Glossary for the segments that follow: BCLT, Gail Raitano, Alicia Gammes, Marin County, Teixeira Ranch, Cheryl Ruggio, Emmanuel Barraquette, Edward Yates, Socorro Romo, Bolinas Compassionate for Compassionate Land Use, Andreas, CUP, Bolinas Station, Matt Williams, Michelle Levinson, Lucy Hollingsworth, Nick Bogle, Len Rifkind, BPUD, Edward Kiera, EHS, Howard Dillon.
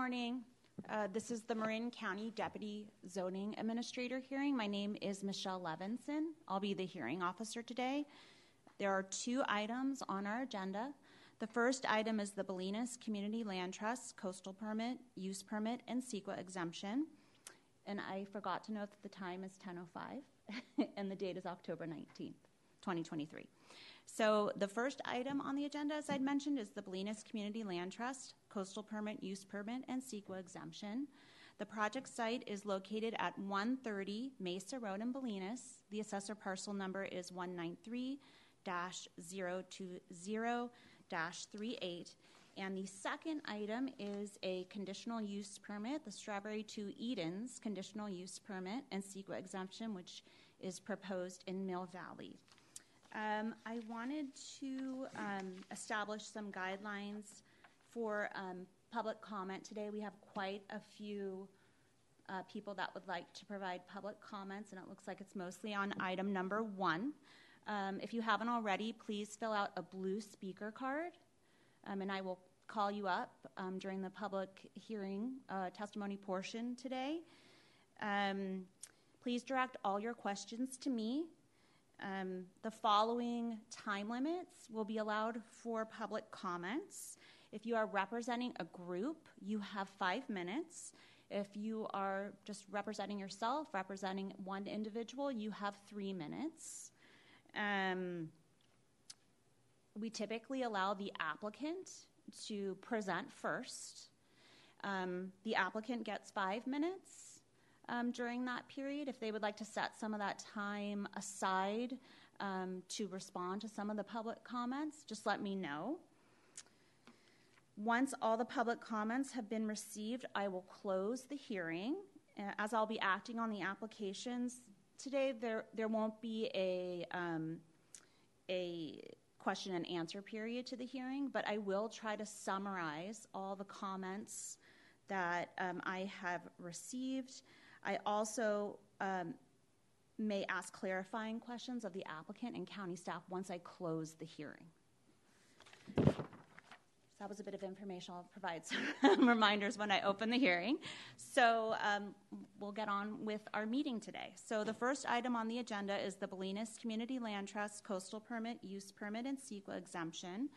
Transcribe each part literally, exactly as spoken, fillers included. morning. Uh, this is the Marin County Deputy Zoning Administrator hearing. My name is Michelle Levinson. I'll be the hearing officer today. There are two items on our agenda. The first item is the Bolinas Community Land Trust Coastal Permit, Use Permit, and CEQA exemption. And I forgot to note that the time is ten oh five and the date is October nineteenth, twenty twenty-three. So the first item on the agenda, as I'd mentioned, is the Bolinas Community Land Trust Coastal Permit, Use Permit, and CEQA exemption. The project site is located at one thirty Mesa Road in Bolinas. The assessor parcel number is one ninety-three dash zero two zero dash three eight. And the second item is a conditional use permit, the Strawberry to Edens conditional use permit and CEQA exemption, which is proposed in Mill Valley. Um, I wanted to um, establish some guidelines for um, public comment today. We have quite a few uh, people that would like to provide public comments, and it looks like it's mostly on item number one. Um, if you haven't already, please fill out a blue speaker card, um, and I will call you up um, during the public hearing uh, testimony portion today. Um, please direct all your questions to me. Um, the following time limits will be allowed for public comments. If you are representing a group, you have five minutes. If you are just representing yourself, representing one individual, you have three minutes. Um, we typically allow the applicant to present first. Um, the applicant gets five minutes. Um, during that period, if they would like to set some of that time aside um, to respond to some of the public comments, just let me know. Once all the public comments have been received, I will close the hearing. As I'll be acting on the applications today, there there won't be a um, a question and answer period to the hearing, but I will try to summarize all the comments that um, I have received. I also um, may ask clarifying questions of the applicant and county staff once I close the hearing. So that was a bit of information. I'll provide some reminders when I open the hearing. So um, we'll get on with our meeting today. So the first item on the agenda is the Bolinas Community Land Trust Coastal Permit, Use Permit, and CEQA exemption.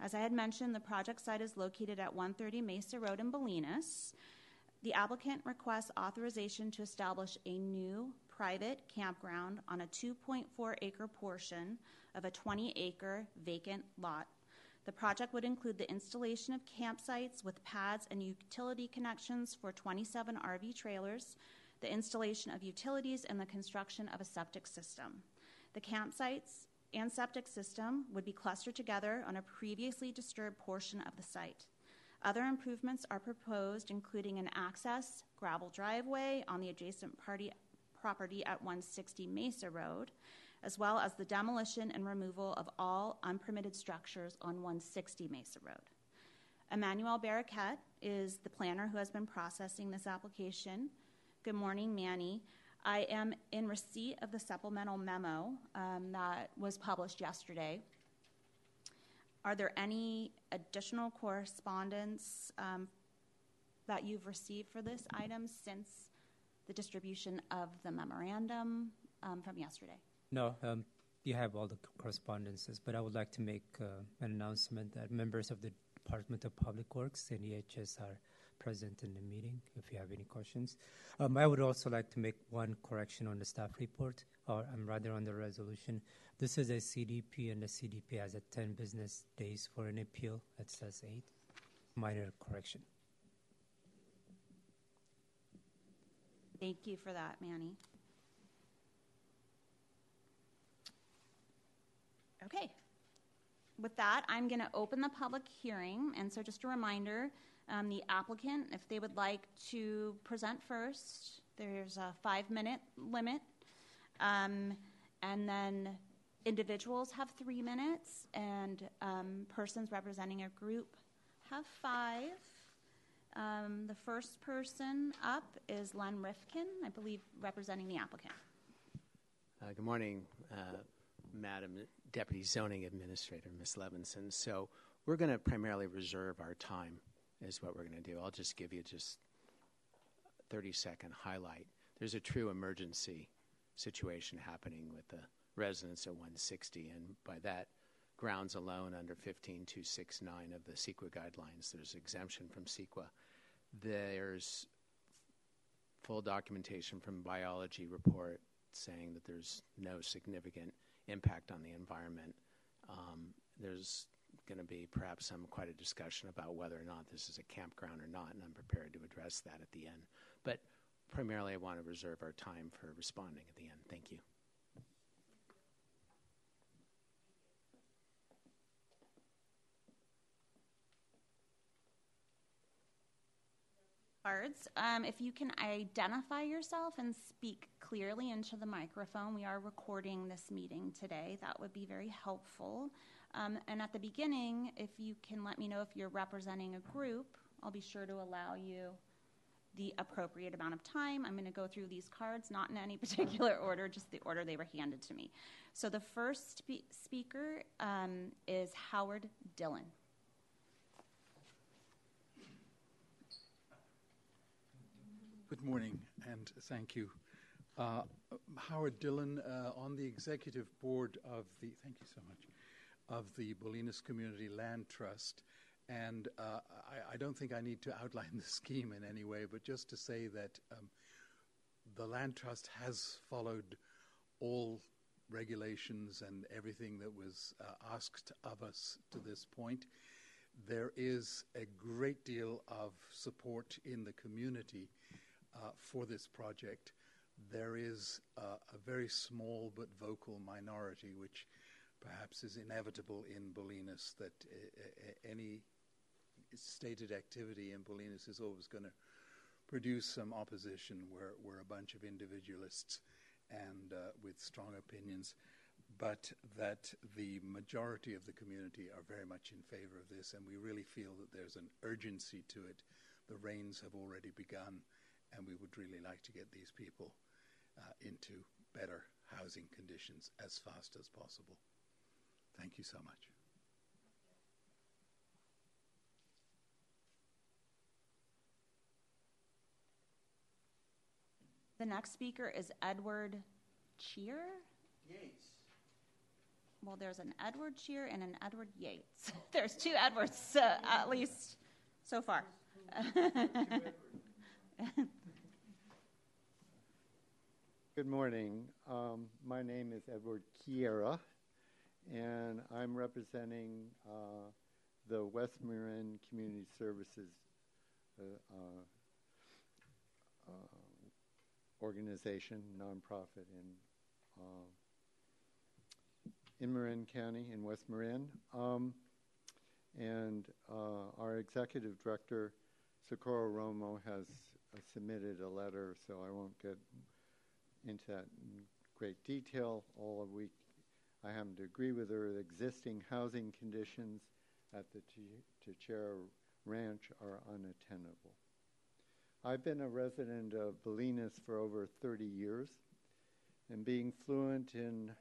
As I had mentioned, the project site is located at one thirty Mesa Road in Bolinas. The applicant requests authorization to establish a new private campground on a two point four acre portion of a twenty acre vacant lot. The project would include the installation of campsites with pads and utility connections for twenty-seven R V trailers, the installation of utilities, and the construction of a septic system. The campsites and septic system would be clustered together on a previously disturbed portion of the site. Other improvements are proposed, including an access gravel driveway on the adjacent party property at one sixty Mesa Road, as well as the demolition and removal of all unpermitted structures on one sixty Mesa Road. Emmanuel Barraquette is the planner who has been processing this application. Good morning, Manny. I am in receipt of the supplemental memo um, that was published yesterday. Are there any additional correspondence um, that you've received for this item since the distribution of the memorandum um, from yesterday? No, um, you have all the correspondences, but I would like to make uh, an announcement that members of the Department of Public Works and E H S are present in the meeting if you have any questions. Um, I would also like to make one correction on the staff report, or I'm rather on the resolution. This is a C D P, and the C D P has a ten business days for an appeal. It says eight. Minor correction. Thank you for that, Manny. Okay. With that, I'm going to open the public hearing. And so just a reminder, um, the applicant, if they would like to present first, there's a five-minute limit. Um, and then individuals have three minutes, and um, persons representing a group have five. Um, the first person up is Len Rifkind, I believe, representing the applicant. Uh, good morning, uh, Madam Deputy Zoning Administrator, Miz Levinson. So we're going to primarily reserve our time is what we're going to do. I'll just give you just a thirty second highlight. There's a true emergency situation happening with the residents at one sixty, and by that grounds alone under fifteen two sixty-nine of the CEQA guidelines, there's exemption from CEQA. There's full documentation from biology report saying that there's no significant impact on the environment. Um, there's going to be perhaps some quite a discussion about whether or not this is a campground or not, and I'm prepared to address that at the end. But primarily I want to reserve our time for responding at the end. Thank you. Um, if you can identify yourself and speak clearly into the microphone, we are recording this meeting today. That would be very helpful. Um, and at the beginning, if you can let me know if you're representing a group, I'll be sure to allow you the appropriate amount of time. I'm going to go through these cards, not in any particular order, just the order they were handed to me. So the first spe- speaker um, is Howard Dillon. Good morning, and thank you. Uh, Howard Dillon, uh, on the executive board of the, thank you so much, of the Bolinas Community Land Trust. And uh, I, I don't think I need to outline the scheme in any way, but just to say that um, the Land Trust has followed all regulations and everything that was uh, asked of us to this point. There is a great deal of support in the community Uh, for this project. There is uh, a very small but vocal minority, which perhaps is inevitable in Bolinas, that uh, any stated activity in Bolinas is always going to produce some opposition. We're, we're a bunch of individualists and uh, with strong opinions, but that the majority of the community are very much in favor of this, and we really feel that there's an urgency to it. The rains have already begun, and we would really like to get these people uh, into better housing conditions as fast as possible. Thank you so much. The next speaker is Edward Kiera? Yates. Well, there's an Edward Kiera and an Edward Yates. There's two Edwards, so at least so far. Good morning. Um, my name is Edward Kiera, and I'm representing uh, the West Marin Community Services uh, uh, organization, nonprofit in uh, in Marin County in West Marin, um, and uh, our executive director, Socorro Romo, has uh, submitted a letter, so I won't get into that in great detail. All of week, I happen to agree with her. The existing housing conditions at the Teixeira Ranch are unattainable. I've been a resident of Bolinas for over thirty years, and being fluent in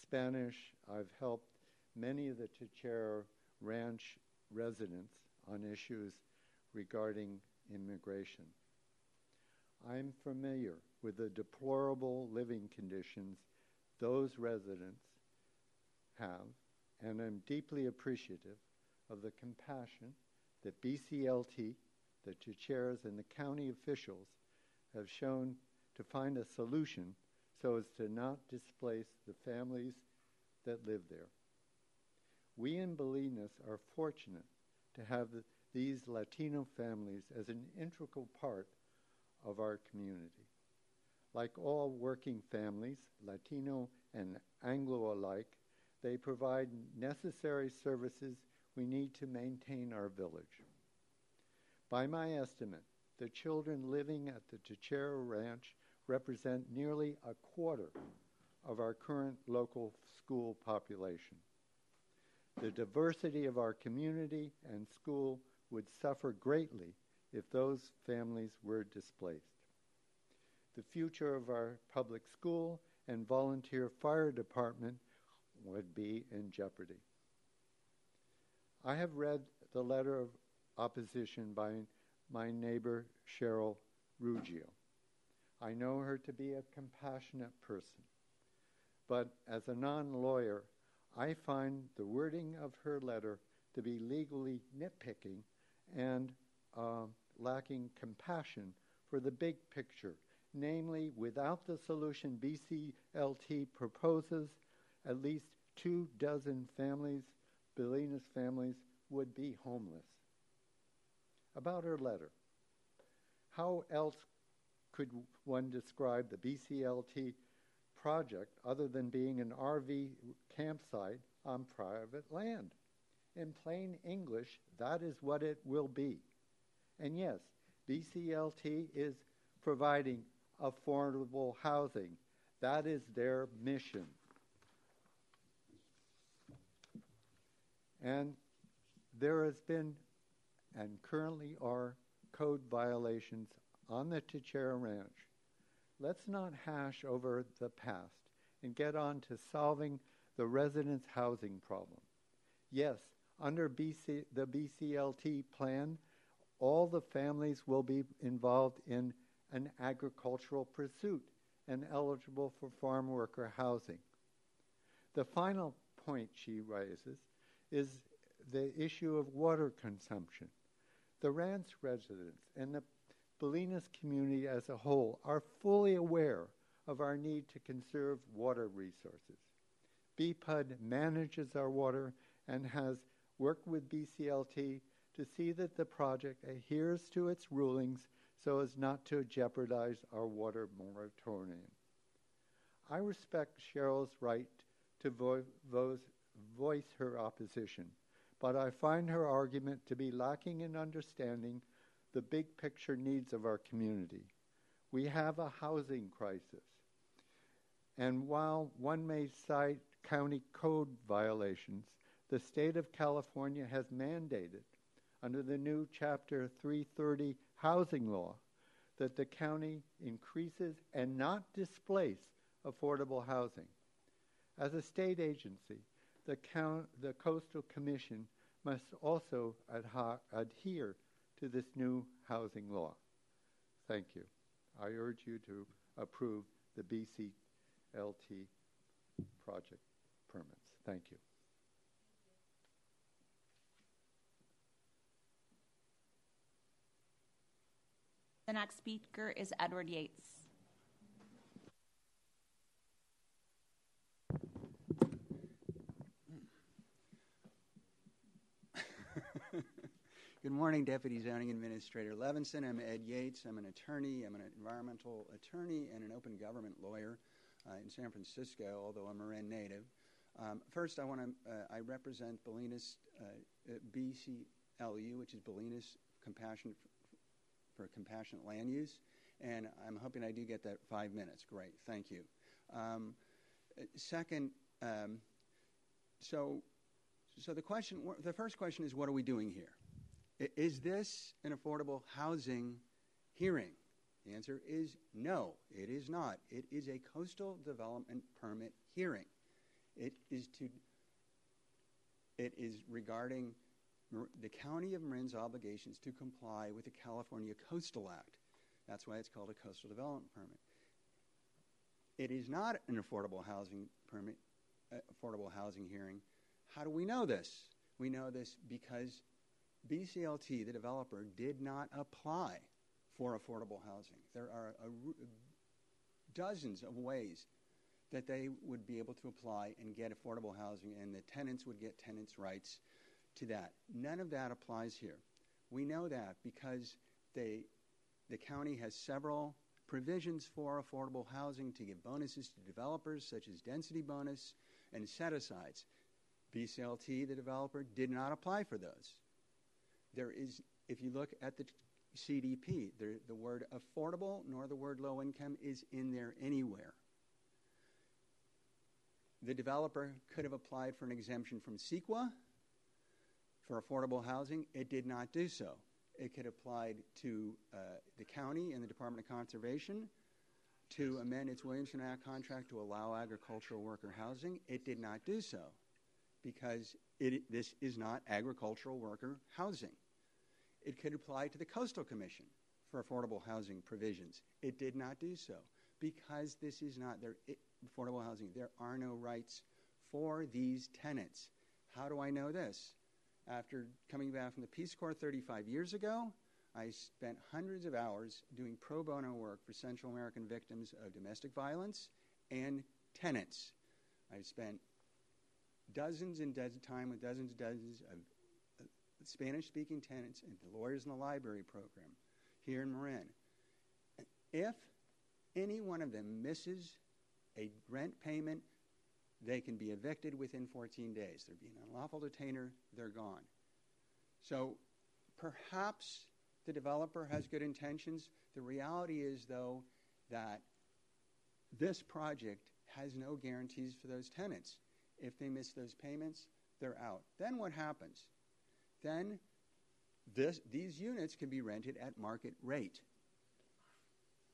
Spanish, I've helped many of the Teixeira Ranch residents on issues regarding immigration. I'm familiar with the deplorable living conditions those residents have, and I'm deeply appreciative of the compassion that B C L T, the Teixeiras, and the county officials have shown to find a solution so as to not displace the families that live there. We in Bolinas are fortunate to have the, these Latino families as an integral part of our community. Like all working families, Latino and Anglo alike, they provide necessary services we need to maintain our village. By my estimate, the children living at the Teixeira Ranch represent nearly a quarter of our current local school population. The diversity of our community and school would suffer greatly if those families were displaced. The future of our public school and volunteer fire department would be in jeopardy. I have read the letter of opposition by my neighbor, Cheryl Ruggio. I know her to be a compassionate person, but as a non-lawyer, I find the wording of her letter to be legally nitpicking and uh, lacking compassion for the big picture. Namely, without the solution B C L T proposes, at least two dozen families, Bolinas families, would be homeless. About her letter, how else could one describe the B C L T project other than being an R V campsite on private land? In plain English, that is what it will be. And yes, B C L T is providing affordable housing. That is their mission. And there has been and currently are code violations on the Teixeira Ranch. Let's not hash over the past and get on to solving the residents' housing problem. Yes, under B C, the B C L T plan, all the families will be involved in an agricultural pursuit and eligible for farm worker housing. The final point she raises is the issue of water consumption. The ranch residents and the Bolinas community as a whole are fully aware of our need to conserve water resources. B P U D manages our water and has worked with B C L T to see that the project adheres to its rulings so as not to jeopardize our water moratorium. I respect Cheryl's right to vo vo voice her opposition, but I find her argument to be lacking in understanding the big picture needs of our community. We have a housing crisis. And while one may cite county code violations, the state of California has mandated under the new Chapter three thirty housing law that the county increases and not displace affordable housing. As a state agency, the, count, the Coastal Commission must also adhere to this new housing law. Thank you. I urge you to approve the B C L T project permits. Thank you. The next speaker is Edward Yates. Good morning, Deputy Zoning Administrator Levinson. I'm Ed Yates. I'm an attorney. I'm an environmental attorney and an open government lawyer uh, in San Francisco, although I'm a Marin native. Um, first, I want to, uh, I represent Bolinas, uh, B C L U, which is Bolinas Compassionate for Compassionate Land Use, and I'm hoping I do get that five minutes. Great, thank you. Um, second, um, so, so the question, the first question is, what are we doing here? Is this an affordable housing hearing? The answer is no, it is not. It is a coastal development permit hearing. It is to, it is regarding the County of Marin's obligations to comply with the California Coastal Act. That's why it's called a coastal development permit. It is not an affordable housing permit, uh, affordable housing hearing. How do we know this? We know this because B C L T, the developer, did not apply for affordable housing. There are a, a, dozens of ways that they would be able to apply and get affordable housing, and the tenants would get tenants' rights to that. None of that applies here. We know that because they, the county has several provisions for affordable housing to give bonuses to developers, such as density bonus and set-asides. B C L T, the developer, did not apply for those. There is, if you look at the C D P, the, the word affordable nor the word low income is in there anywhere. The developer could have applied for an exemption from CEQA for affordable housing. It did not do so. It could have applied to uh, the county and the Department of Conservation to amend its Williamson Act contract to allow agricultural worker housing. It did not do so because it, this is not agricultural worker housing. It could apply to the Coastal Commission for affordable housing provisions. It did not do so because this is not their it, affordable housing. There are no rights for these tenants. How do I know this? After coming back from the Peace Corps thirty-five years ago, I spent hundreds of hours doing pro bono work for Central American victims of domestic violence and tenants. I spent dozens and dozens of time with dozens and dozens of Spanish-speaking tenants and the lawyers in the library program here in Marin. If any one of them misses a rent payment, they can be evicted within fourteen days. They're being an unlawful detainer, they're gone. So perhaps the developer has good intentions. The reality is, though, that this project has no guarantees for those tenants. If they miss those payments, they're out. Then what happens? Then this, these units can be rented at market rate.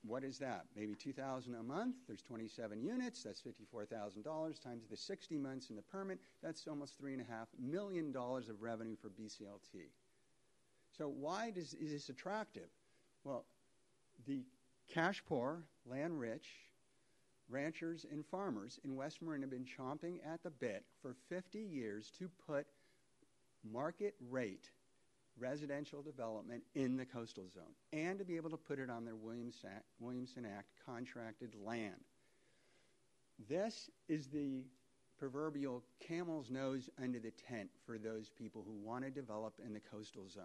What is that? Maybe two thousand dollars a month. There's twenty-seven units. That's fifty-four thousand dollars times the sixty months in the permit. That's almost three point five million dollars of revenue for B C L T. So why does, is this attractive? Well, the cash poor, land rich, ranchers and farmers in West Marin have been chomping at the bit for fifty years to put market rate residential development in the coastal zone and to be able to put it on their Williamson Act contracted land. This is the proverbial camel's nose under the tent for those people who want to develop in the coastal zone.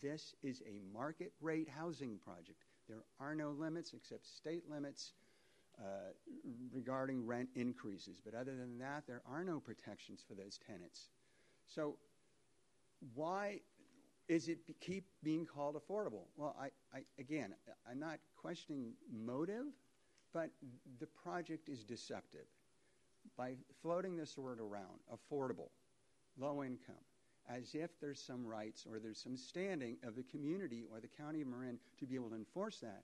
This is a market rate housing project. There are no limits except state limits uh, regarding rent increases. But other than that, there are no protections for those tenants. So why is it be keep being called affordable? Well, I, I, again, I'm not questioning motive, but the project is deceptive. By floating this word around, affordable, low income, as if there's some rights or there's some standing of the community or the county of Marin to be able to enforce that,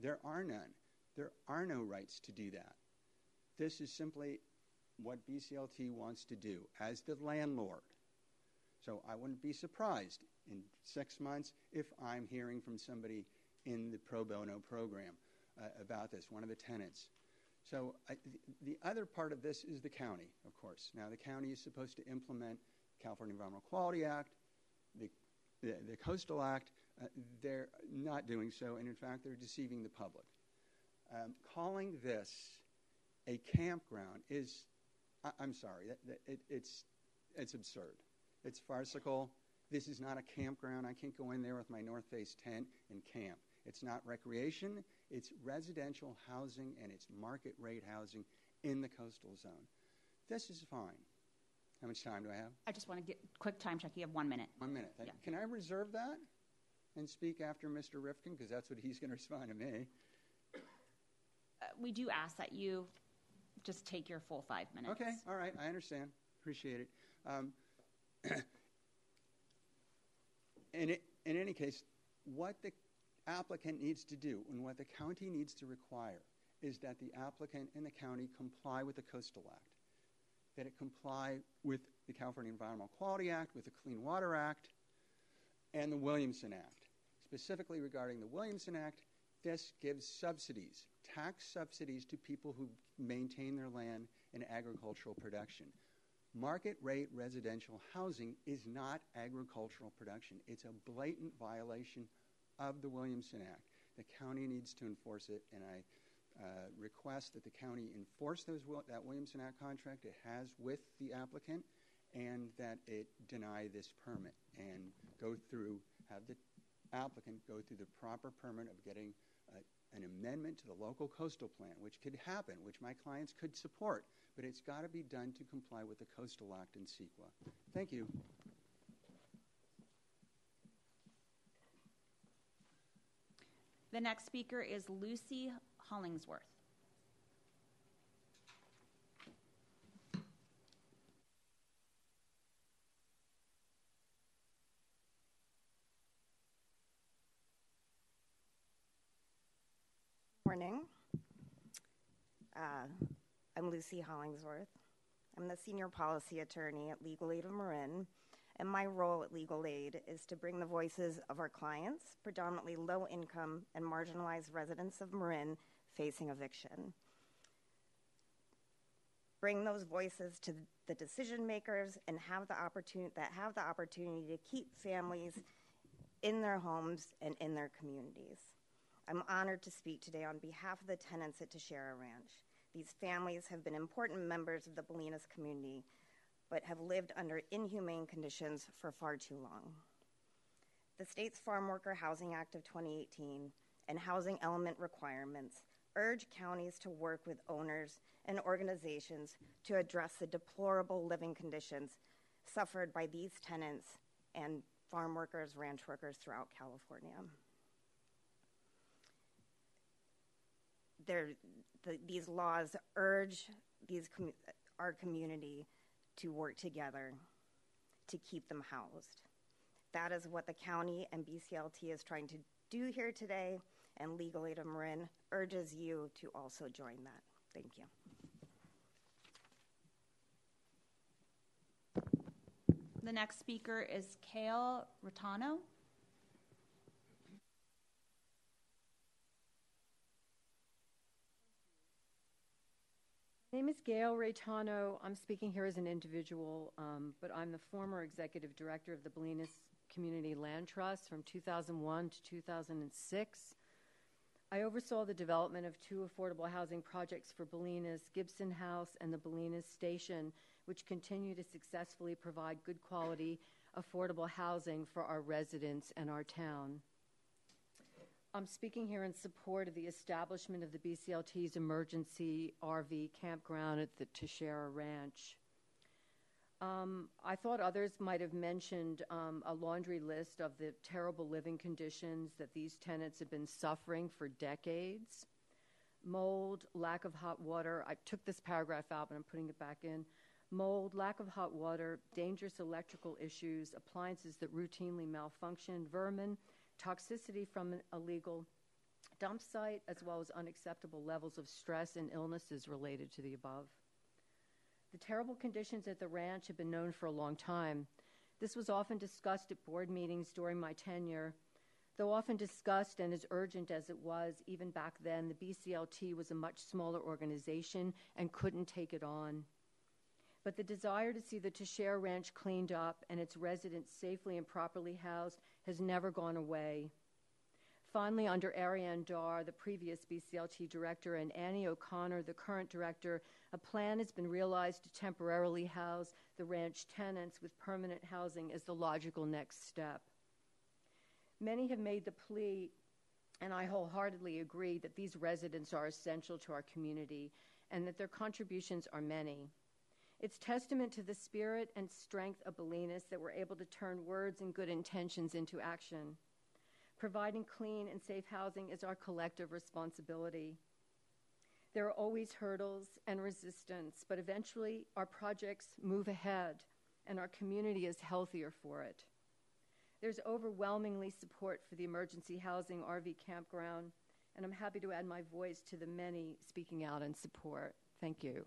there are none. There are no rights to do that. This is simply what B C L T wants to do as the landlord. So I wouldn't be surprised in six months if I'm hearing from somebody in the pro bono program uh, about this, one of the tenants. So I, th the other part of this is the county, of course. Now, the county is supposed to implement California Environmental Quality Act, the, the, the Coastal Act. Uh, they're not doing so, and in fact, they're deceiving the public. Um, calling this a campground is, I, I'm sorry, that, that it, it's, it's absurd. It's farcical. This is not a campground. I can't go in there with my North Face tent and camp. It's not recreation. It's residential housing, and it's market rate housing in the coastal zone. This is fine. How much time do I have? I just want to get quick time check. You have one minute. One minute. Yeah. Can I reserve that and speak after Mister Rifkind? Because that's what he's going to respond to me. Uh, we do ask that you just take your full five minutes. Okay. All right. I understand. Appreciate it. Um, in, it, in any case, what the applicant needs to do and what the county needs to require is that the applicant and the county comply with the Coastal Act, that it comply with the California Environmental Quality Act, with the Clean Water Act, and the Williamson Act. Specifically regarding the Williamson Act, this gives subsidies, tax subsidies to people who maintain their land and agricultural production. Market rate residential housing is not agricultural production. It's a blatant violation of the Williamson Act. The county needs to enforce it, and I uh, request that the county enforce those, that Williamson Act contract it has with the applicant, and that it deny this permit and go through, have the applicant go through the proper permit of getting uh, an amendment to the local coastal plan, which could happen, which my clients could support, but it's got to be done to comply with the Coastal Act and CEQA. Thank you. The next speaker is Lucy Hollingsworth. Good morning. Uh, I'm Lucy Hollingsworth. I'm the Senior Policy Attorney at Legal Aid of Marin, and my role at Legal Aid is to bring the voices of our clients, predominantly low-income and marginalized residents of Marin facing eviction. Bring those voices to the decision makers and have the opportunity that have the opportunity to keep families in their homes and in their communities. I'm honored to speak today on behalf of the tenants at Teixeira Ranch. These families have been important members of the Bolinas community, but have lived under inhumane conditions for far too long. The state's Farm Worker Housing Act of twenty eighteen and housing element requirements urge counties to work with owners and organizations to address the deplorable living conditions suffered by these tenants and farm workers, ranch workers throughout California. There, the, these laws urge these com- our community to work together to keep them housed. That is what the county and B C L T is trying to do here today, and Legal Aid of Marin urges you to also join that. Thank you. The next speaker is Gail Raitano. My name is Gail Raitano. I'm speaking here as an individual, um, but I'm the former executive director of the Bolinas Community Land Trust from two thousand one to two thousand six. I oversaw the development of two affordable housing projects for Bolinas, Gibson House and the Bolinas Station, which continue to successfully provide good quality, affordable housing for our residents and our town. I'm speaking here in support of the establishment of the B C L T's emergency R V campground at the Teixeira Ranch. Um, I thought others might have mentioned um, a laundry list of the terrible living conditions that these tenants have been suffering for decades. Mold, lack of hot water. I took this paragraph out, but I'm putting it back in. Mold, lack of hot water, dangerous electrical issues, appliances that routinely malfunction, vermin, toxicity from an illegal dump site, as well as unacceptable levels of stress and illnesses related to the above. The terrible conditions at the ranch have been known for a long time. This was often discussed at board meetings during my tenure. Though often discussed and as urgent as it was, even back then, the B C L T was a much smaller organization and couldn't take it on. But the desire to see the Teixeira Ranch cleaned up and its residents safely and properly housed has never gone away. Finally, under Ariane Dahr, the previous B C L T director, and Annie O'Connor, the current director, a plan has been realized to temporarily house the ranch tenants with permanent housing as the logical next step. Many have made the plea, and I wholeheartedly agree, that these residents are essential to our community and that their contributions are many. It's testament to the spirit and strength of Bolinas that we're able to turn words and good intentions into action. Providing clean and safe housing is our collective responsibility. There are always hurdles and resistance, but eventually our projects move ahead and our community is healthier for it. There's overwhelmingly support for the emergency housing R V campground, and I'm happy to add my voice to the many speaking out in support. Thank you.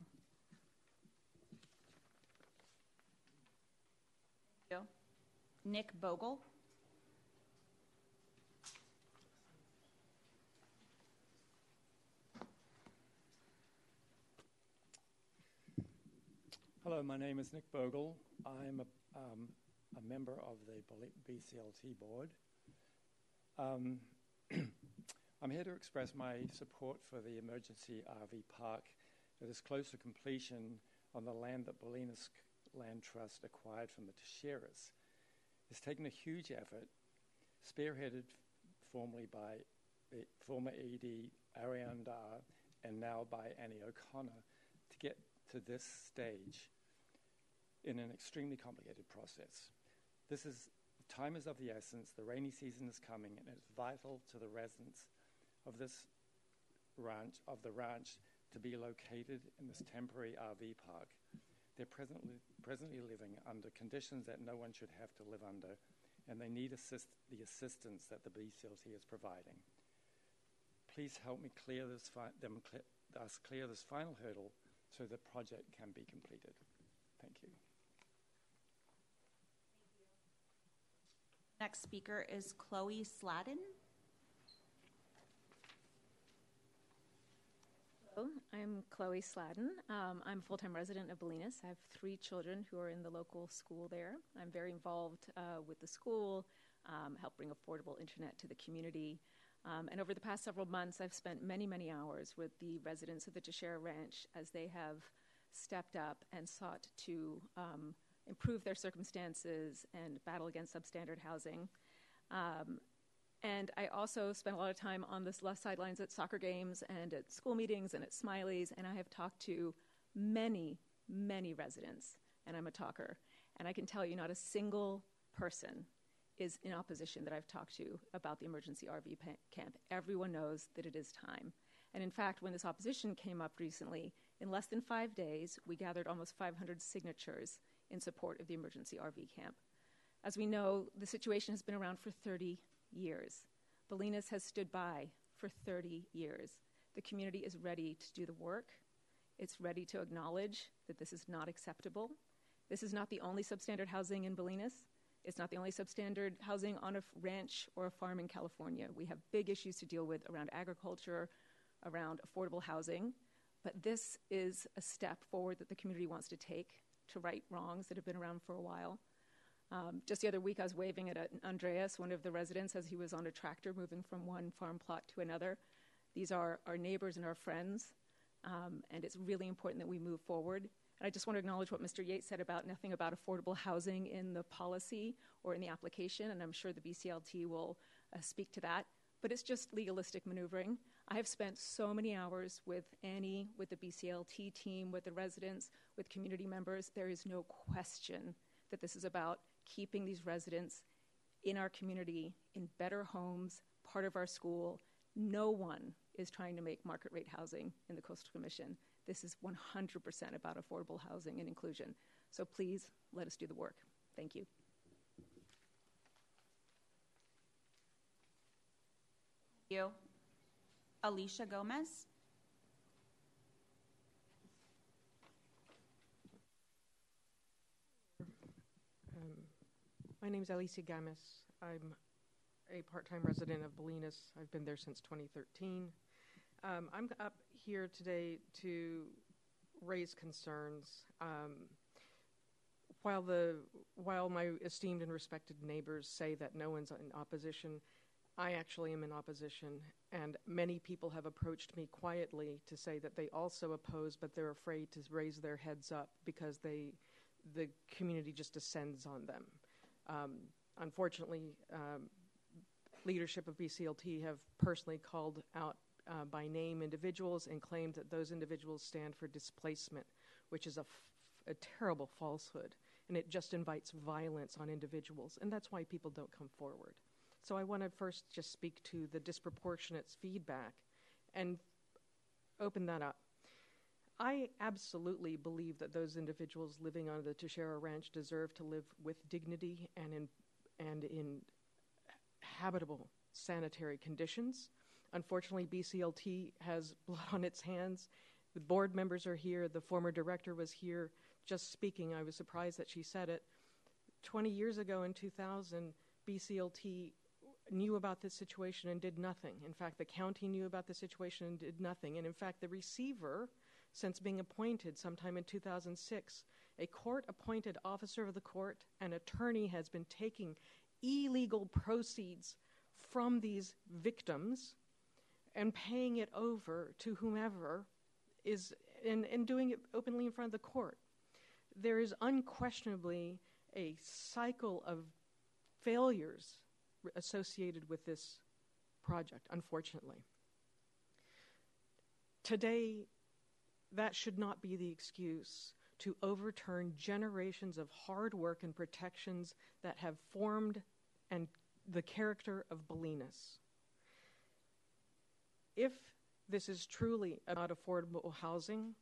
Nick Bogle. Hello, my name is Nick Bogle. I'm a, um, a member of the B C L T board. Um, I'm here to express my support for the emergency R V park that is close to completion on the land that Bolinas Land Trust acquired from the Teixeiras. It's taken a huge effort, spearheaded formerly by the former E D Ariane Dahr and now by Annie O'Connor, to get to this stage in an extremely complicated process. This is, time is of the essence, the rainy season is coming, and it's vital to the residents of this ranch, of the ranch, to be located in this temporary R V park. They're presently, presently living under conditions that no one should have to live under, and they need assist, the assistance that the B C L T is providing. Please help me clear this fi- them cl- us clear this final hurdle so the project can be completed. Thank you. Thank you. Next speaker is Chloe Sladden. Hello, I'm Chloe Sladden. Um, I'm a full-time resident of Bolinas. I have three children who are in the local school there. I'm very involved uh, with the school, um, help bring affordable internet to the community. Um, and over the past several months, I've spent many, many hours with the residents of the Teixeira Ranch as they have stepped up and sought to um, improve their circumstances and battle against substandard housing. Um, and I also spent a lot of time on the sidelines at soccer games and at school meetings and at Smiley's, and I have talked to many, many residents, and I'm a talker. And I can tell you not a single person is in opposition that I've talked to about the emergency R V camp. Everyone knows that it is time. And in fact, when this opposition came up recently, in less than five days, we gathered almost five hundred signatures in support of the emergency R V camp. As we know, the situation has been around for thirty years. Bolinas has stood by for thirty years. The community is ready to do the work. It's ready to acknowledge that this is not acceptable. This is not the only substandard housing in Bolinas. It's not the only substandard housing on a ranch or a farm in California. We have big issues to deal with around agriculture, around affordable housing, but this is a step forward that the community wants to take to right wrongs that have been around for a while. Um, just the other week, I was waving at a, Andreas, one of the residents, as he was on a tractor moving from one farm plot to another. These are our neighbors and our friends, um, and it's really important that we move forward. And I just want to acknowledge what Mister Yates said about nothing about affordable housing in the policy or in the application, and I'm sure the B C L T will uh, speak to that. But it's just legalistic maneuvering. I have spent so many hours with Annie, with the B C L T team, with the residents, with community members. There is no question that this is about keeping these residents in our community, in better homes, part of our school. No one is trying to make market rate housing in the Coastal Commission. This is one hundred percent about affordable housing and inclusion. So please let us do the work. Thank you. Thank you. Alicia Gammes. Um, my name is Alicia Gammes. I'm a part-time resident of Bolinas. I've been there since twenty thirteen. Um, I'm up here today to raise concerns. Um, while the while my esteemed and respected neighbors say that no one's in opposition, I actually am in opposition, and many people have approached me quietly to say that they also oppose, but they're afraid to raise their heads up because they, the community just descends on them. Um, unfortunately, um, leadership of B C L T have personally called out uh, by name individuals and claimed that those individuals stand for displacement, which is a, f a terrible falsehood, and it just invites violence on individuals, and that's why people don't come forward. So I want to first just speak to the disproportionate feedback and open that up. I absolutely believe that those individuals living on the Teixeira Ranch deserve to live with dignity and in, and in habitable sanitary conditions. Unfortunately, B C L T has blood on its hands. The board members are here. The former director was here just speaking. I was surprised that she said it. twenty years ago in two thousand, B C L T knew about this situation and did nothing. In fact, the county knew about the situation and did nothing. And in fact, the receiver, since being appointed sometime in two thousand six, a court-appointed officer of the court, an attorney, has been taking illegal proceeds from these victims and paying it over to whomever is, and, and doing it openly in front of the court. There is unquestionably a cycle of failures associated with this project, unfortunately. Today, that should not be the excuse to overturn generations of hard work and protections that have formed and the character of Bolinas. If this is truly about affordable housing,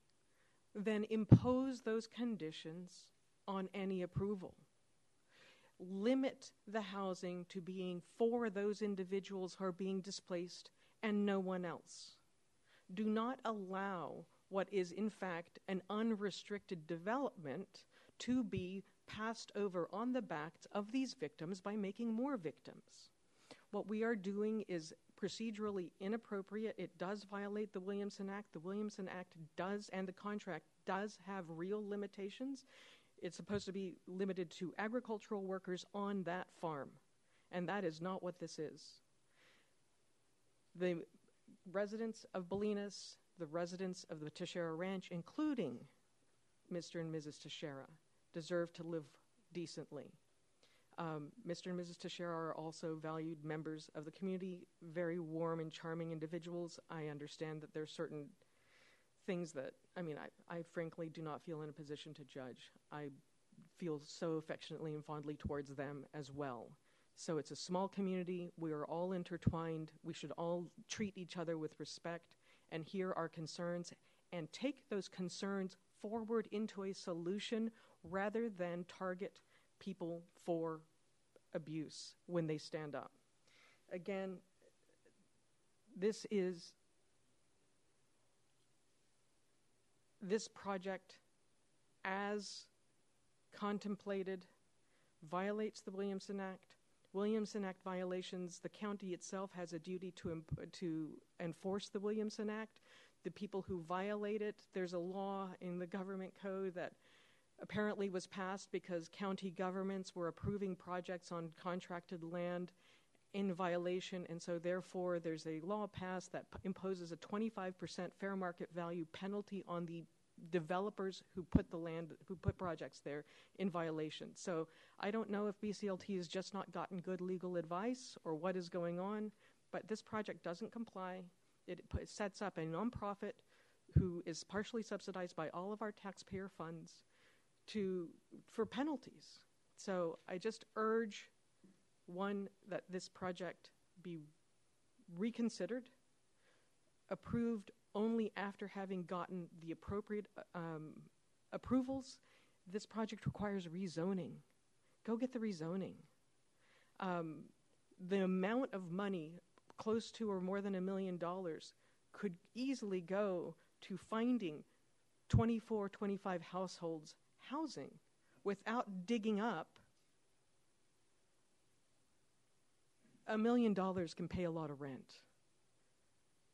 then impose those conditions on any approval. Limit the housing to being for those individuals who are being displaced and no one else. Do not allow what is in fact an unrestricted development to be passed over on the backs of these victims by making more victims. What we are doing is procedurally inappropriate. It does violate the Williamson Act. The Williamson Act does, and the contract does have real limitations. It's supposed to be limited to agricultural workers on that farm, and that is not what this is. The residents of Bolinas, the residents of the Teixeira Ranch, including Mister and Missus Teixeira, deserve to live decently. Um, Mister and Missus Teixeira are also valued members of the community, very warm and charming individuals. I understand that there are certain things that, I mean, I, I frankly do not feel in a position to judge. I feel so affectionately and fondly towards them as well. So it's a small community. We are all intertwined. We should all treat each other with respect and hear our concerns and take those concerns forward into a solution rather than target people for abuse when they stand up. Again, this is, this project as contemplated violates the Williamson Act. Williamson Act violations, the county itself has a duty to, imp- to enforce the Williamson Act. The people who violate it, there's a law in the government code that apparently was passed because county governments were approving projects on contracted land in violation, and so therefore there's a law passed that p- imposes a twenty-five percent fair market value penalty on the developers who put the land, who put projects there in violation. So I don't know if B C L T has just not gotten good legal advice or what is going on, but this project doesn't comply. It p- sets up a nonprofit who is partially subsidized by all of our taxpayer funds to, for penalties. So I just urge, one, that this project be reconsidered, approved only after having gotten the appropriate um, approvals. This project requires rezoning. Go get the rezoning. Um, the amount of money, close to or more than a million dollars, could easily go to finding twenty-four, twenty-five households housing without digging up. A million dollars can pay a lot of rent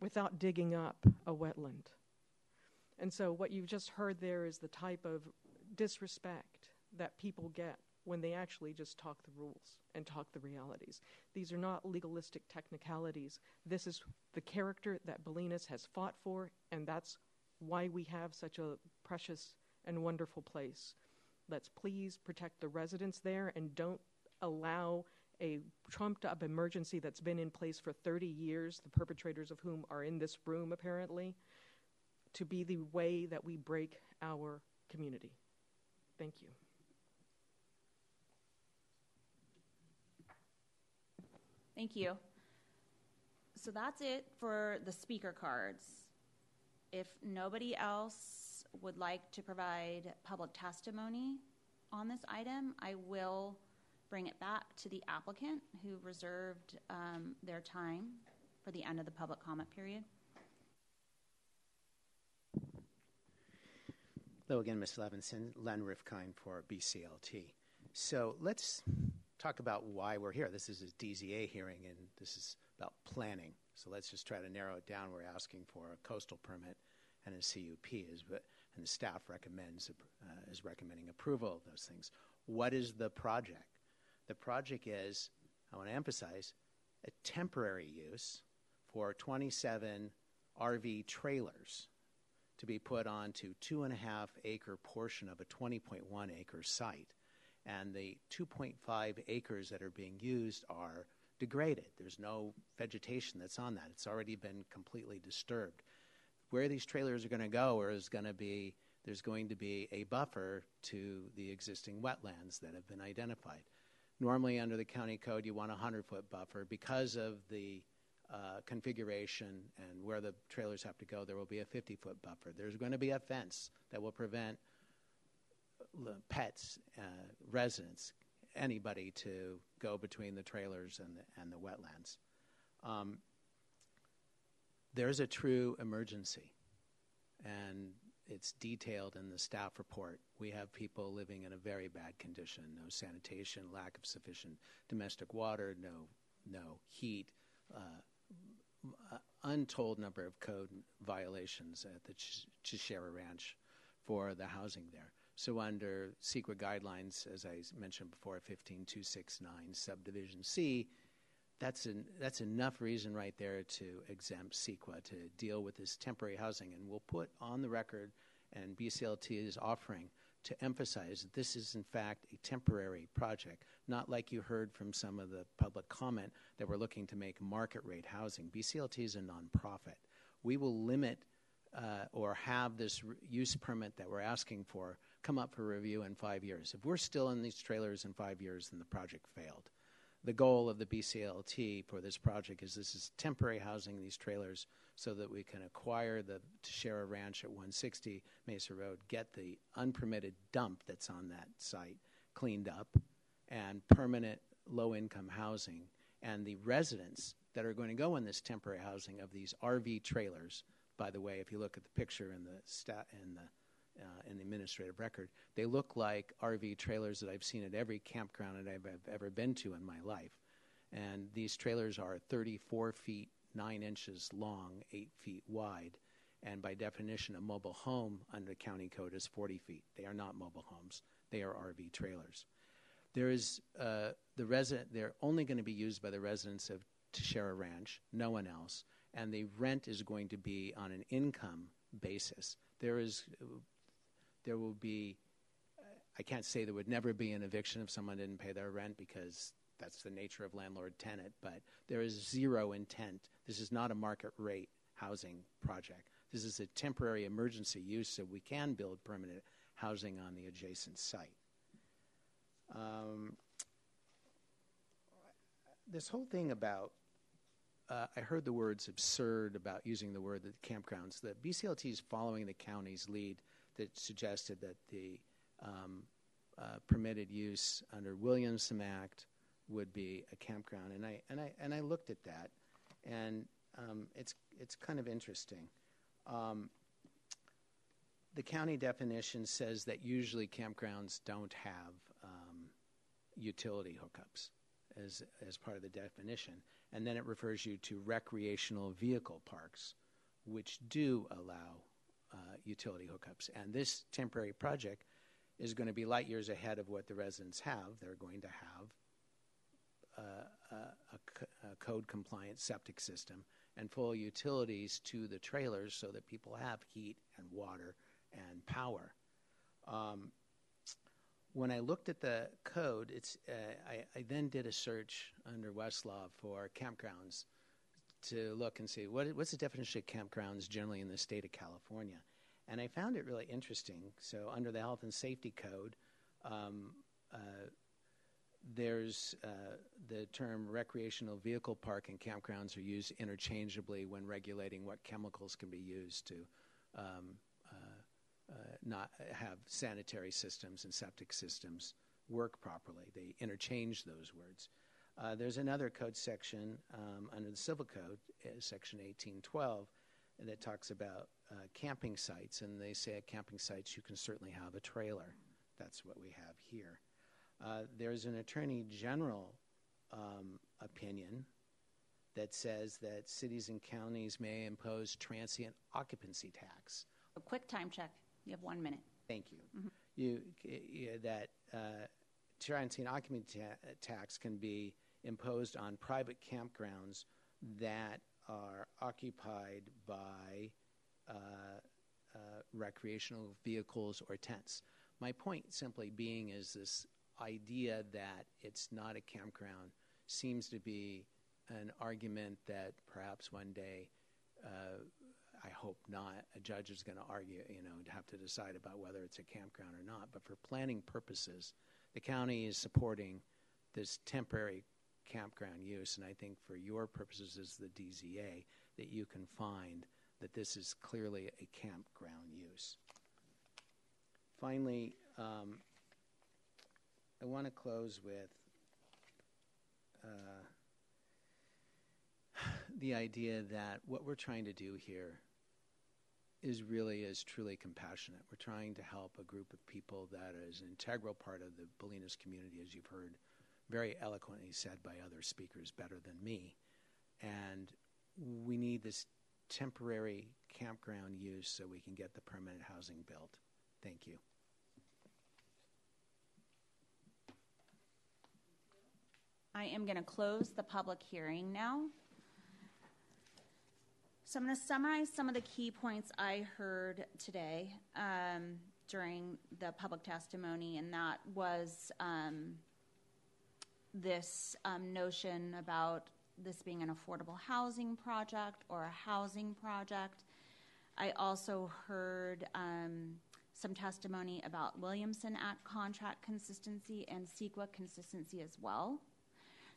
without digging up a wetland. And so what you've just heard there is the type of disrespect that people get when they actually just talk the rules and talk the realities. These are not legalistic technicalities. This is the character that Bolinas has fought for, and that's why we have such a precious and wonderful place. Let's please protect the residents there and don't allow a trumped-up emergency that's been in place for thirty years, the perpetrators of whom are in this room apparently, to be the way that we break our community. Thank you. Thank you. So that's it for the speaker cards. If nobody else would like to provide public testimony on this item, I will bring it back to the applicant who reserved um, their time for the end of the public comment period. Hello again, Miz Levinson, Len Rifkind for B C L T. So let's talk about why we're here. This is a D Z A hearing, and this is about planning. So let's just try to narrow it down. We're asking for a coastal permit and a C U P, is what, and the staff recommends uh, is recommending approval of those things. What is the project? The project is, I want to emphasize, a temporary use for twenty-seven R V trailers to be put onto two and a half acre portion of a twenty point one acre site. And the two point five acres that are being used are degraded. There's no vegetation that's on that. It's already been completely disturbed. Where these trailers are going to go is going to be, there's going to be a buffer to the existing wetlands that have been identified. Normally under the county code, you want a one hundred foot buffer. Because of the uh, configuration and where the trailers have to go, there will be a fifty foot buffer. There's going to be a fence that will prevent pets, uh, residents, anybody to go between the trailers and the, and the wetlands. Um, there's a true emergency, and it's detailed in the staff report. We have people living in a very bad condition, no sanitation, lack of sufficient domestic water, no, no heat, uh, untold number of code violations at the Teixeira Ranch for the housing there. So under CEQA guidelines, as I mentioned before, fifteen two sixty-nine subdivision C, that's, an, that's enough reason right there to exempt CEQA to deal with this temporary housing. And we'll put on the record, and B C L T is offering, to emphasize that this is, in fact, a temporary project, not like you heard from some of the public comment that we're looking to make market-rate housing. B C L T is a nonprofit. We will limit uh, or have this use permit that we're asking for come up for review in five years. If we're still in these trailers in five years, then the project failed. The goal of the B C L T for this project is this is temporary housing in these trailers so that we can acquire the Teixeira Ranch at one sixty Mesa Road, get the unpermitted dump that's on that site cleaned up, and permanent low-income housing. And the residents that are going to go in this temporary housing of these R V trailers, by the way, if you look at the picture in the stat in the Uh, in the administrative record, they look like R V trailers that I've seen at every campground that I've, I've ever been to in my life. And these trailers are thirty-four feet, nine inches long, eight feet wide. And by definition, a mobile home under the county code is forty feet. They are not mobile homes. They are R V trailers. There is, uh, the resident, they're only going to be used by the residents of Teixeira Ranch, no one else. And the rent is going to be on an income basis. There is... There will be, I can't say there would never be an eviction if someone didn't pay their rent because that's the nature of landlord-tenant, but there is zero intent. This is not a market rate housing project. This is a temporary emergency use so we can build permanent housing on the adjacent site. Um, this whole thing about, uh, I heard the words absurd about using the word the campgrounds. The B C L T is following the county's lead that suggested that the um, uh, permitted use under Williamson Act would be a campground, and I and I and I looked at that, and um, it's it's kind of interesting. Um, the county definition says that usually campgrounds don't have um, utility hookups as as part of the definition, and then it refers you to recreational vehicle parks, which do allow Uh, utility hookups. And this temporary project is going to be light years ahead of what the residents have. They're going to have uh, a, a code-compliant septic system and full utilities to the trailers so that people have heat and water and power. Um, when I looked at the code, it's, uh, I, I then did a search under Westlaw for campgrounds to look and see what, what's the definition of campgrounds generally in the state of California. And I found it really interesting. So under the Health and Safety Code, um, uh, there's uh, the term recreational vehicle park and campgrounds are used interchangeably when regulating what chemicals can be used to um, uh, uh, not have sanitary systems and septic systems work properly. They interchange those words. Uh, there's another code section um, under the Civil Code, uh, section eighteen twelve, that talks about uh, camping sites, and they say at camping sites you can certainly have a trailer. That's what we have here. Uh, there's an Attorney General um, opinion that says that cities and counties may impose transient occupancy tax. A quick time check. You have one minute. Thank you. Mm-hmm. You, you that uh, transient occupancy ta- tax can be imposed on private campgrounds that are occupied by uh, uh, recreational vehicles or tents. My point simply being is this idea that it's not a campground seems to be an argument that perhaps one day, uh, I hope not, a judge is going to argue, you know, have to decide about whether it's a campground or not. But for planning purposes, the county is supporting this temporary campground use, and I think for your purposes as the D Z A, that you can find that this is clearly a campground use. Finally, um, I want to close with uh, the idea that what we're trying to do here is really is truly compassionate. We're trying to help a group of people that is an integral part of the Bolinas community, as you've heard very eloquently said by other speakers better than me. And we need this temporary campground use so we can get the permanent housing built. Thank you. I am going to close the public hearing now. So I'm going to summarize some of the key points I heard today um, during the public testimony, and that was um, this um, notion about this being an affordable housing project or a housing project. I also heard um, some testimony about Williamson Act contract consistency and CEQA consistency as well.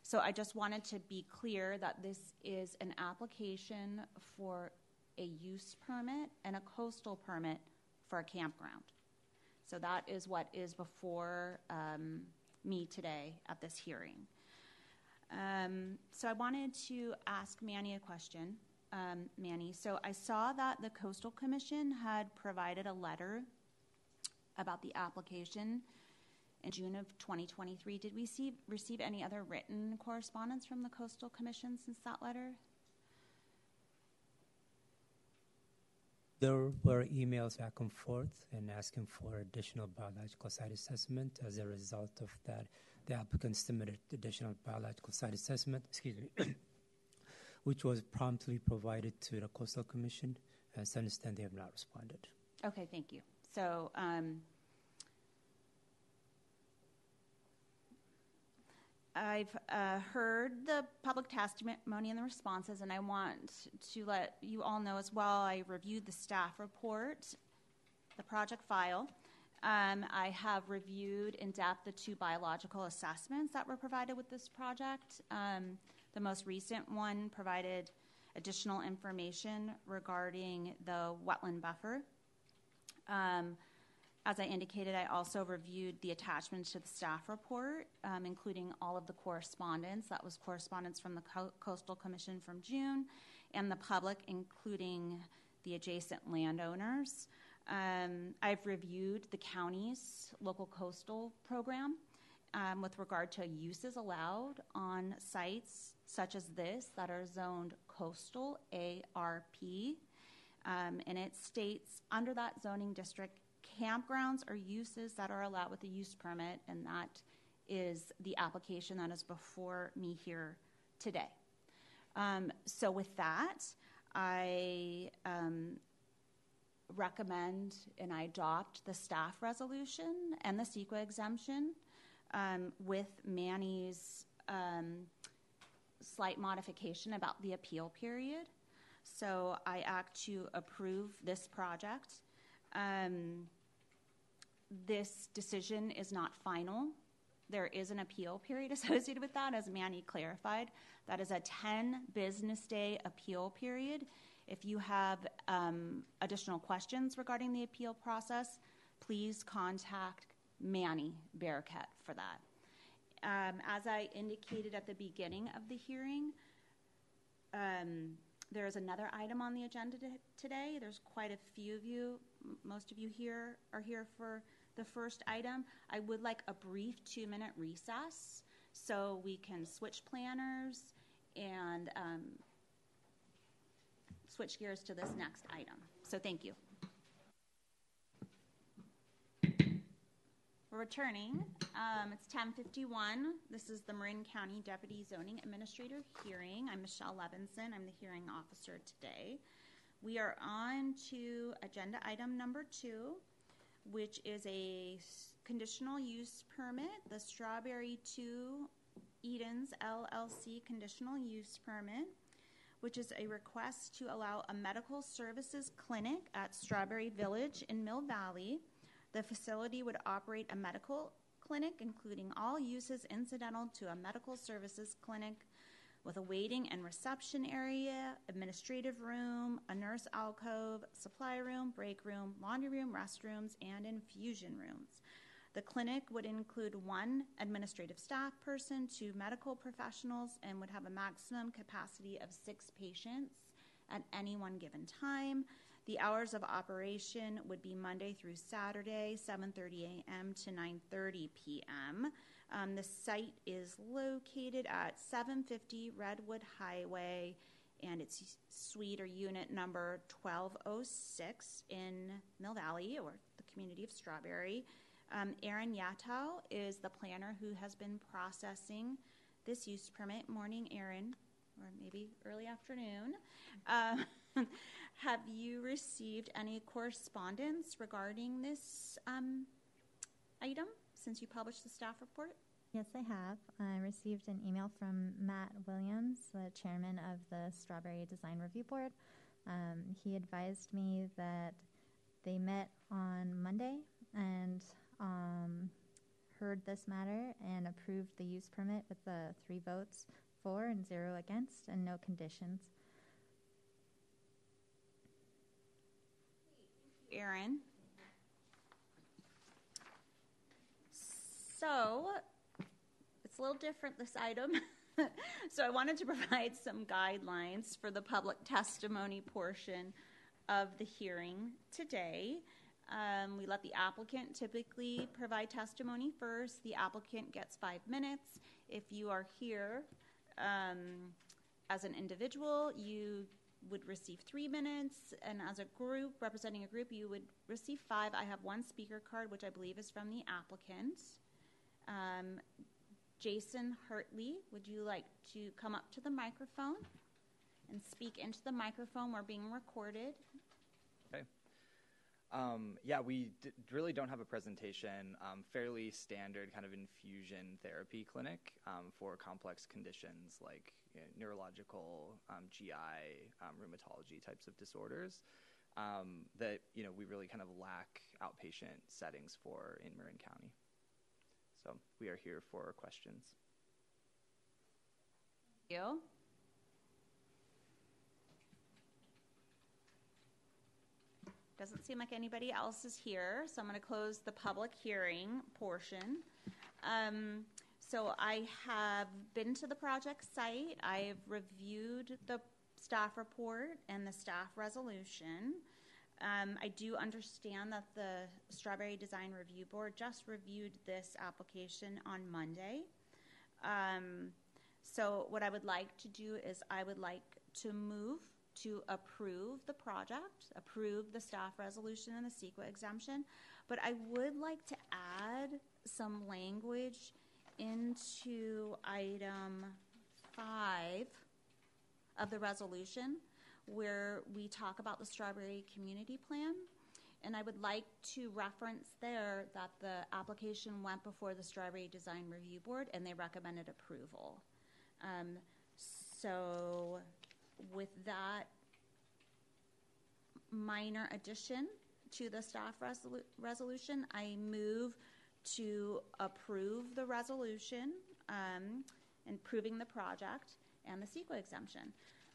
So I just wanted to be clear that this is an application for a use permit and a coastal permit for a campground. So that is what is before um, me today at this hearing. Um, so I wanted to ask Manny a question. Um, Manny, so I saw that the Coastal Commission had provided a letter about the application in June of twenty twenty-three, did we see, receive any other written correspondence from the Coastal Commission since that letter? There were emails back and forth and asking for additional biological site assessment. As a result of that, the applicant submitted additional biological site assessment, excuse me, which was promptly provided to the Coastal Commission. As I understand, they have not responded. Okay, thank you. So, um, I've uh, heard the public testimony and the responses, and I want to let you all know as well, I reviewed the staff report, the project file. Um, I have reviewed in depth the two biological assessments that were provided with this project. Um, the most recent one provided additional information regarding the wetland buffer. Um, As I indicated, I also reviewed the attachments to the staff report, um, including all of the correspondence. That was correspondence from the Co- Coastal Commission from June and the public, including the adjacent landowners. Um, I've reviewed the county's local coastal program um, with regard to uses allowed on sites such as this that are zoned coastal A R P, um, and it states under that zoning district, campgrounds are uses that are allowed with a use permit, and that is the application that is before me here today. Um, so with that, I um, recommend and I adopt the staff resolution and the CEQA exemption um, with Manny's um, slight modification about the appeal period. So I act to approve this project. Um, This decision is not final. There is an appeal period associated with that, as Manny clarified. That is a ten business day appeal period. If you have um, additional questions regarding the appeal process, please contact Manny Barraquette for that. Um, as I indicated at the beginning of the hearing, um, there is another item on the agenda today. There's quite a few of you. Most of you here are here for the first item. I would like a brief two-minute recess so we can switch planners and um, switch gears to this next item. So thank you. We're returning. Um, it's ten fifty-one. This is the Marin County Deputy Zoning Administrator hearing. I'm Michelle Levinson. I'm the hearing officer today. We are on to agenda item number two, which is a conditional use permit, the Strawberry two Edens L L C conditional use permit, which is a request to allow a medical services clinic at Strawberry Village in Mill Valley. The facility would operate a medical clinic, including all uses incidental to a medical services clinic, with a waiting and reception area, administrative room, a nurse alcove, supply room, break room, laundry room, restrooms, and infusion rooms. The clinic would include one administrative staff person, two medical professionals, and would have a maximum capacity of six patients at any one given time. The hours of operation would be Monday through Saturday, seven thirty a m to nine thirty p m Um, the site is located at seven fifty Redwood Highway, and it's suite or unit number twelve oh six in Mill Valley, or the community of Strawberry. Um, Erin Yatow is the planner who has been processing this use permit. Morning, Erin, or maybe early afternoon. Uh, have you received any correspondence regarding this um, item since you published the staff report? Yes, I have. I received an email from Matt Williams, the chairman of the Strawberry Design Review Board. Um, he advised me that they met on Monday and um, heard this matter and approved the use permit with the three votes for and zero against and no conditions. Erin. So it's a little different, this item. So I wanted to provide some guidelines for the public testimony portion of the hearing today. Um, we let the applicant typically provide testimony first. The applicant gets five minutes. If you are here um, as an individual, you would receive three minutes, and as a group, representing a group, you would receive five. I have one speaker card, which I believe is from the applicant. Um, Jason Hartley, would you like to come up to the microphone and speak into the microphone? We're being recorded. Okay. Um, yeah, we d- really don't have a presentation. Um, fairly standard kind of infusion therapy clinic um, for complex conditions like you know, neurological, um, G I, um, rheumatology types of disorders um, that you know we really kind of lack outpatient settings for in Marin County. So we are here for questions. Thank you. Doesn't seem like anybody else is here, so I'm going to close the public hearing portion. Um, so I have been to the project site. I've reviewed the staff report and the staff resolution. Um, I do understand that the Strawberry Design Review Board just reviewed this application on Monday. Um, so what I would like to do is I would like to move to approve the project, approve the staff resolution and the CEQA exemption, but I would like to add some language into item five of the resolution where we talk about the Strawberry Community Plan, and I would like to reference there that the application went before the Strawberry Design Review Board and they recommended approval. Um, so... With that minor addition to the staff resolu- resolution, I move to approve the resolution, um, improving the project, and the CEQA exemption.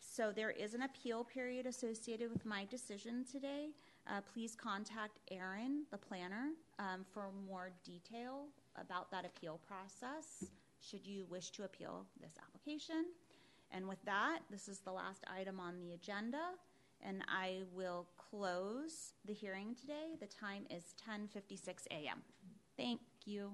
So there is an appeal period associated with my decision today. Uh, please contact Erin, the planner, um, for more detail about that appeal process, should you wish to appeal this application. And with that, this is the last item on the agenda, and I will close the hearing today. The time is ten fifty-six a m Thank you.